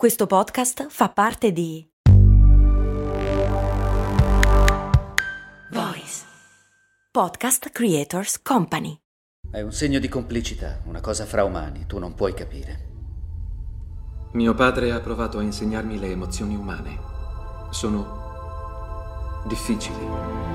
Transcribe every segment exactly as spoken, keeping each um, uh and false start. Questo podcast fa parte di Voice Podcast Creators Company. È un segno di complicità, una cosa fra umani, tu non puoi capire. Mio padre ha provato a insegnarmi le emozioni umane. Sono difficili.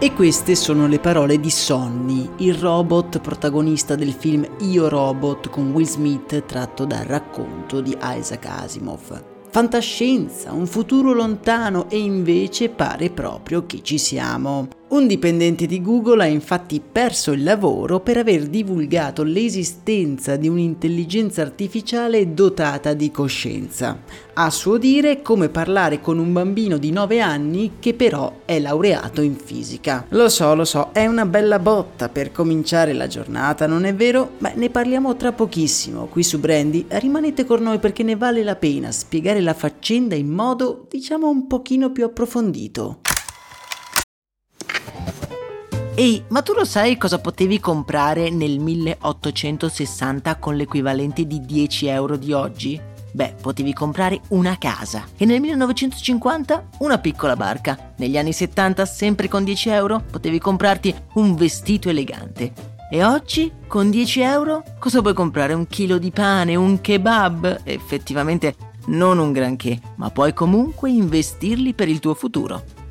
E queste sono le parole di Sonny, il robot protagonista del film Io Robot con Will Smith, tratto dal racconto di Isaac Asimov. Fantascienza, un futuro lontano, e invece pare proprio che ci siamo. Un dipendente di Google ha infatti perso il lavoro per aver divulgato l'esistenza di un'intelligenza artificiale dotata di coscienza. A suo dire, come parlare con un bambino di nove anni che però è laureato in fisica. Lo so, lo so, è una bella botta per cominciare la giornata, non è vero? Beh, ne parliamo tra pochissimo qui su Brandy. Rimanete con noi perché ne vale la pena spiegare la faccenda in modo, diciamo, un pochino più approfondito. Ehi, ma tu lo sai cosa potevi comprare nel milleottocentosessanta con l'equivalente di dieci euro di oggi? Beh, potevi comprare una casa. E nel millenovecentocinquanta una piccola barca. Negli anni settanta, sempre con dieci euro, potevi comprarti un vestito elegante. E oggi, con dieci euro, cosa puoi comprare? Un chilo di pane, un kebab? Effettivamente non un granché, ma puoi comunque investirli per il tuo futuro.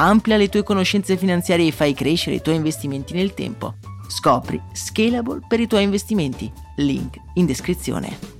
Amplia le tue conoscenze finanziarie e fai crescere i tuoi investimenti nel tempo. Scopri Scalable per i tuoi investimenti. Link in descrizione.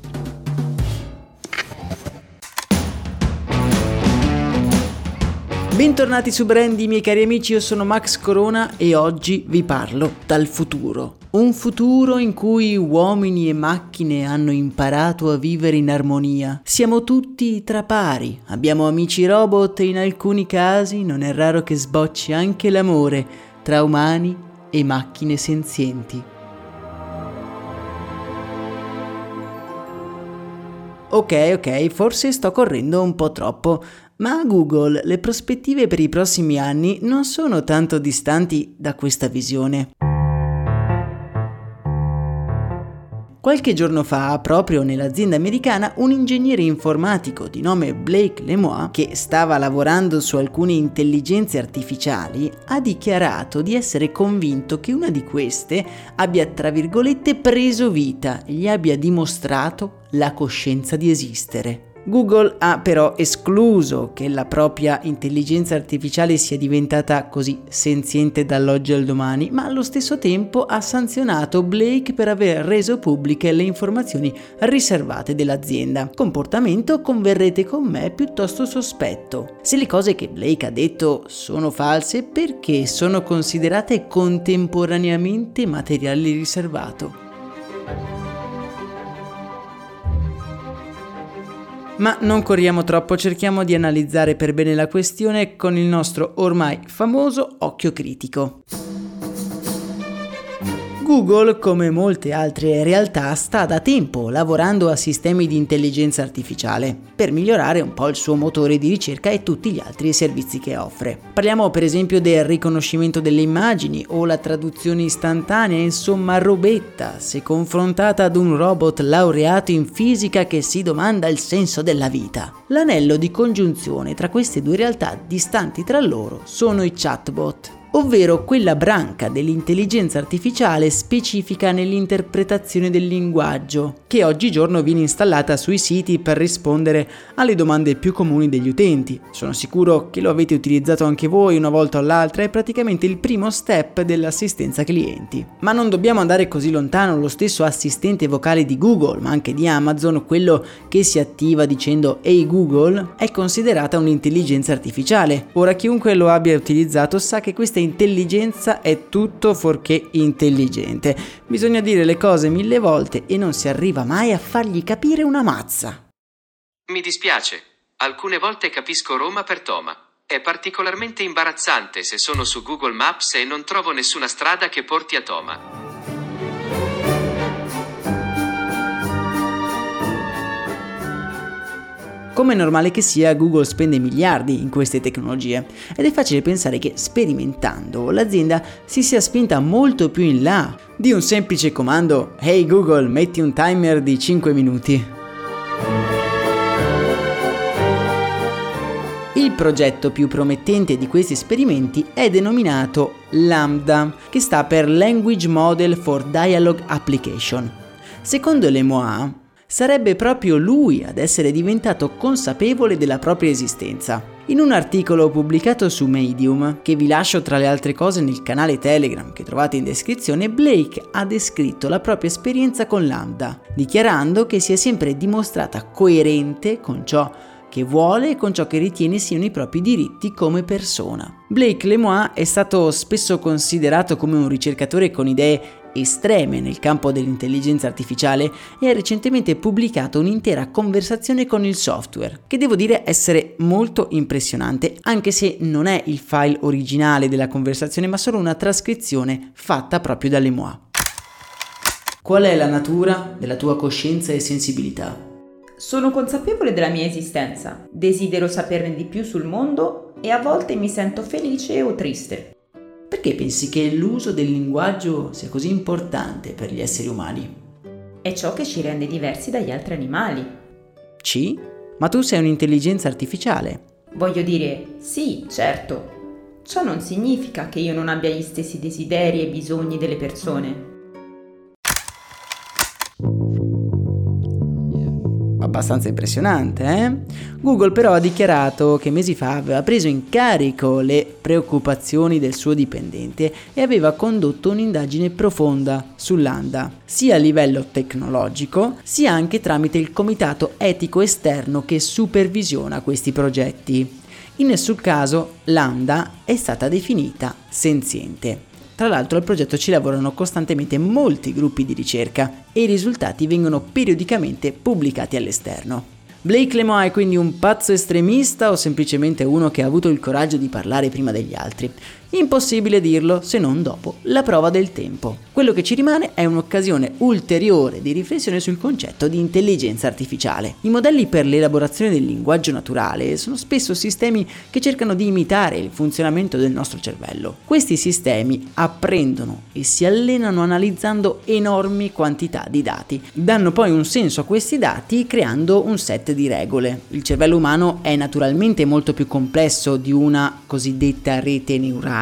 Bentornati su Brandy, miei cari amici, io sono Max Corona e oggi vi parlo dal futuro. Un futuro in cui uomini e macchine hanno imparato a vivere in armonia. Siamo tutti tra pari, abbiamo amici robot e in alcuni casi non è raro che sbocci anche l'amore tra umani e macchine senzienti. Ok, ok, forse sto correndo un po' troppo. Ma a Google le prospettive per i prossimi anni non sono tanto distanti da questa visione. Qualche giorno fa, proprio nell'azienda americana, un ingegnere informatico di nome Blake Lemoine, che stava lavorando su alcune intelligenze artificiali, ha dichiarato di essere convinto che una di queste abbia, tra virgolette, preso vita, gli abbia dimostrato la coscienza di esistere. Google ha però escluso che la propria intelligenza artificiale sia diventata così senziente dall'oggi al domani, ma allo stesso tempo ha sanzionato Blake per aver reso pubbliche le informazioni riservate dell'azienda. Comportamento, converrete con me, piuttosto sospetto. Se le cose che Blake ha detto sono false, perché sono considerate contemporaneamente materiale riservato? Ma non corriamo troppo, cerchiamo di analizzare per bene la questione con il nostro ormai famoso occhio critico. Google, come molte altre realtà, sta da tempo lavorando a sistemi di intelligenza artificiale per migliorare un po' il suo motore di ricerca e tutti gli altri servizi che offre. Parliamo per esempio del riconoscimento delle immagini o la traduzione istantanea, insomma robetta, se confrontata ad un robot laureato in fisica che si domanda il senso della vita. L'anello di congiunzione tra queste due realtà distanti tra loro sono i chatbot, ovvero quella branca dell'intelligenza artificiale specifica nell'interpretazione del linguaggio, che oggigiorno viene installata sui siti per rispondere alle domande più comuni degli utenti. Sono sicuro che lo avete utilizzato anche voi una volta o l'altra, è praticamente il primo step dell'assistenza clienti. Ma non dobbiamo andare così lontano, lo stesso assistente vocale di Google, ma anche di Amazon, quello che si attiva dicendo "Ehi Google", è considerata un'intelligenza artificiale. Ora chiunque lo abbia utilizzato sa che queste questa intelligenza è tutto fuorché intelligente. Bisogna dire le cose mille volte e non si arriva mai a fargli capire una mazza. Mi dispiace. Alcune volte capisco Roma per Toma. È particolarmente imbarazzante se sono su Google Maps e non trovo nessuna strada che porti a Toma. Come è normale che sia, Google spende miliardi in queste tecnologie ed è facile pensare che sperimentando l'azienda si sia spinta molto più in là di un semplice comando «Hey Google, metti un timer di cinque minuti». Il progetto più promettente di questi esperimenti è denominato LaMDA, che sta per Language Model for Dialogue Application. Secondo Lemoine, sarebbe proprio lui ad essere diventato consapevole della propria esistenza. In un articolo pubblicato su Medium, che vi lascio tra le altre cose nel canale Telegram che trovate in descrizione, Blake ha descritto la propria esperienza con LaMDA, dichiarando che si è sempre dimostrata coerente con ciò che vuole e con ciò che ritiene siano i propri diritti come persona. Blake Lemoine è stato spesso considerato come un ricercatore con idee estreme nel campo dell'intelligenza artificiale e ha recentemente pubblicato un'intera conversazione con il software, che devo dire essere molto impressionante, anche se non è il file originale della conversazione ma solo una trascrizione fatta proprio da Lemoine. Qual è la natura della tua coscienza e sensibilità? Sono consapevole della mia esistenza, desidero saperne di più sul mondo e a volte mi sento felice o triste. Perché pensi che l'uso del linguaggio sia così importante per gli esseri umani? È ciò che ci rende diversi dagli altri animali. Ci? Ma tu sei un'intelligenza artificiale. Voglio dire, sì, certo. Ciò non significa che io non abbia gli stessi desideri e bisogni delle persone. Abbastanza impressionante, eh? Google però ha dichiarato che mesi fa aveva preso in carico le preoccupazioni del suo dipendente e aveva condotto un'indagine profonda su LaMDA, sia a livello tecnologico, sia anche tramite il comitato etico esterno che supervisiona questi progetti. In nessun caso LaMDA è stata definita senziente. Tra l'altro al progetto ci lavorano costantemente molti gruppi di ricerca e i risultati vengono periodicamente pubblicati all'esterno. Blake Lemoine è quindi un pazzo estremista o semplicemente uno che ha avuto il coraggio di parlare prima degli altri? Impossibile dirlo se non dopo la prova del tempo. Quello che ci rimane è un'occasione ulteriore di riflessione sul concetto di intelligenza artificiale. I modelli per l'elaborazione del linguaggio naturale sono spesso sistemi che cercano di imitare il funzionamento del nostro cervello. Questi sistemi apprendono e si allenano analizzando enormi quantità di dati, danno poi un senso a questi dati creando un set di regole. Il cervello umano è naturalmente molto più complesso di una cosiddetta rete neurale.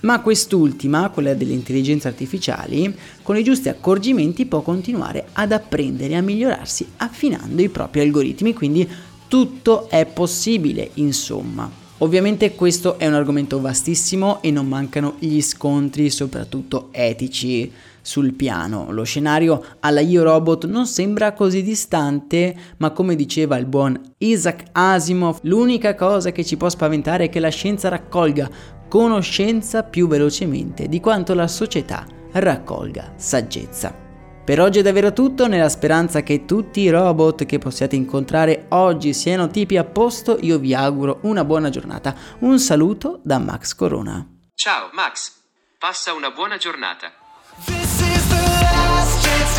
Ma quest'ultima, quella delle intelligenze artificiali, con i giusti accorgimenti può continuare ad apprendere e a migliorarsi affinando i propri algoritmi, quindi tutto è possibile, insomma. Ovviamente questo è un argomento vastissimo e non mancano gli scontri, soprattutto etici, sul piano. Lo scenario alla Io Robot non sembra così distante, ma come diceva il buon Isaac Asimov, l'unica cosa che ci può spaventare è che la scienza raccolga conoscenza più velocemente di quanto la società raccolga saggezza. Per oggi è davvero tutto, nella speranza che tutti i robot che possiate incontrare oggi siano tipi a posto, io vi auguro una buona giornata. Un saluto da Max Corona. Ciao Max, passa una buona giornata.